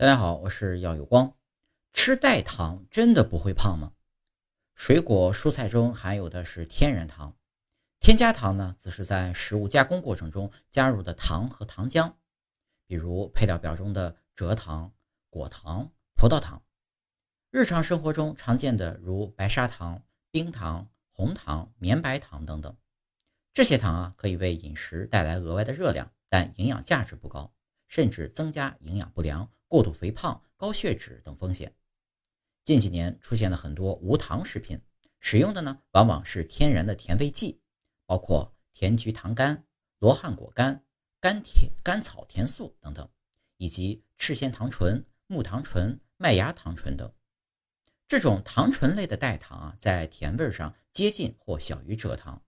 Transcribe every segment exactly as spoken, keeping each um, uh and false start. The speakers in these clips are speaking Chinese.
大家好，我是耀有光。吃代糖真的不会胖吗？水果蔬菜中含有的是天然糖，添加糖呢，则是在食物加工过程中加入的糖和糖浆，比如配料表中的蔗糖、果糖、葡萄糖。日常生活中常见的如白砂糖、冰糖、红糖、绵白糖等等，这些糖啊可以为饮食带来额外的热量，但营养价值不高，甚至增加营养不良、过度肥胖、高血脂等风险。近几年出现了很多无糖食品，使用的呢往往是天然的甜味剂，包括甜菊糖苷、罗汉果苷、甘甜甘草甜素等等，以及赤藓糖醇、木糖醇、麦芽糖醇等。这种糖醇类的代糖啊，在甜味上接近或小于蔗糖，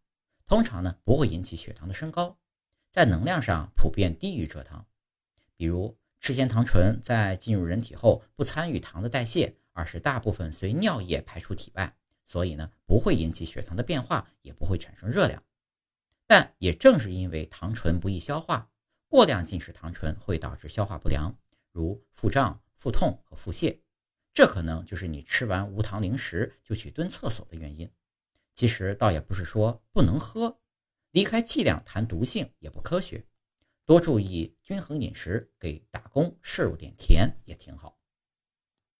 通常呢不会引起血糖的升高，在能量上普遍低于蔗糖。比如赤藓糖醇在进入人体后不参与糖的代谢，而是大部分随尿液排出体外，所以呢不会引起血糖的变化，也不会产生热量。但也正是因为糖醇不易消化，过量进食糖醇会导致消化不良，如腹胀、腹痛和腹泻，这可能就是你吃完无糖零食就去蹲厕所的原因。其实倒也不是说不能喝，离开剂量谈毒性也不科学，多注意均衡饮食，给打工摄入点甜也挺好。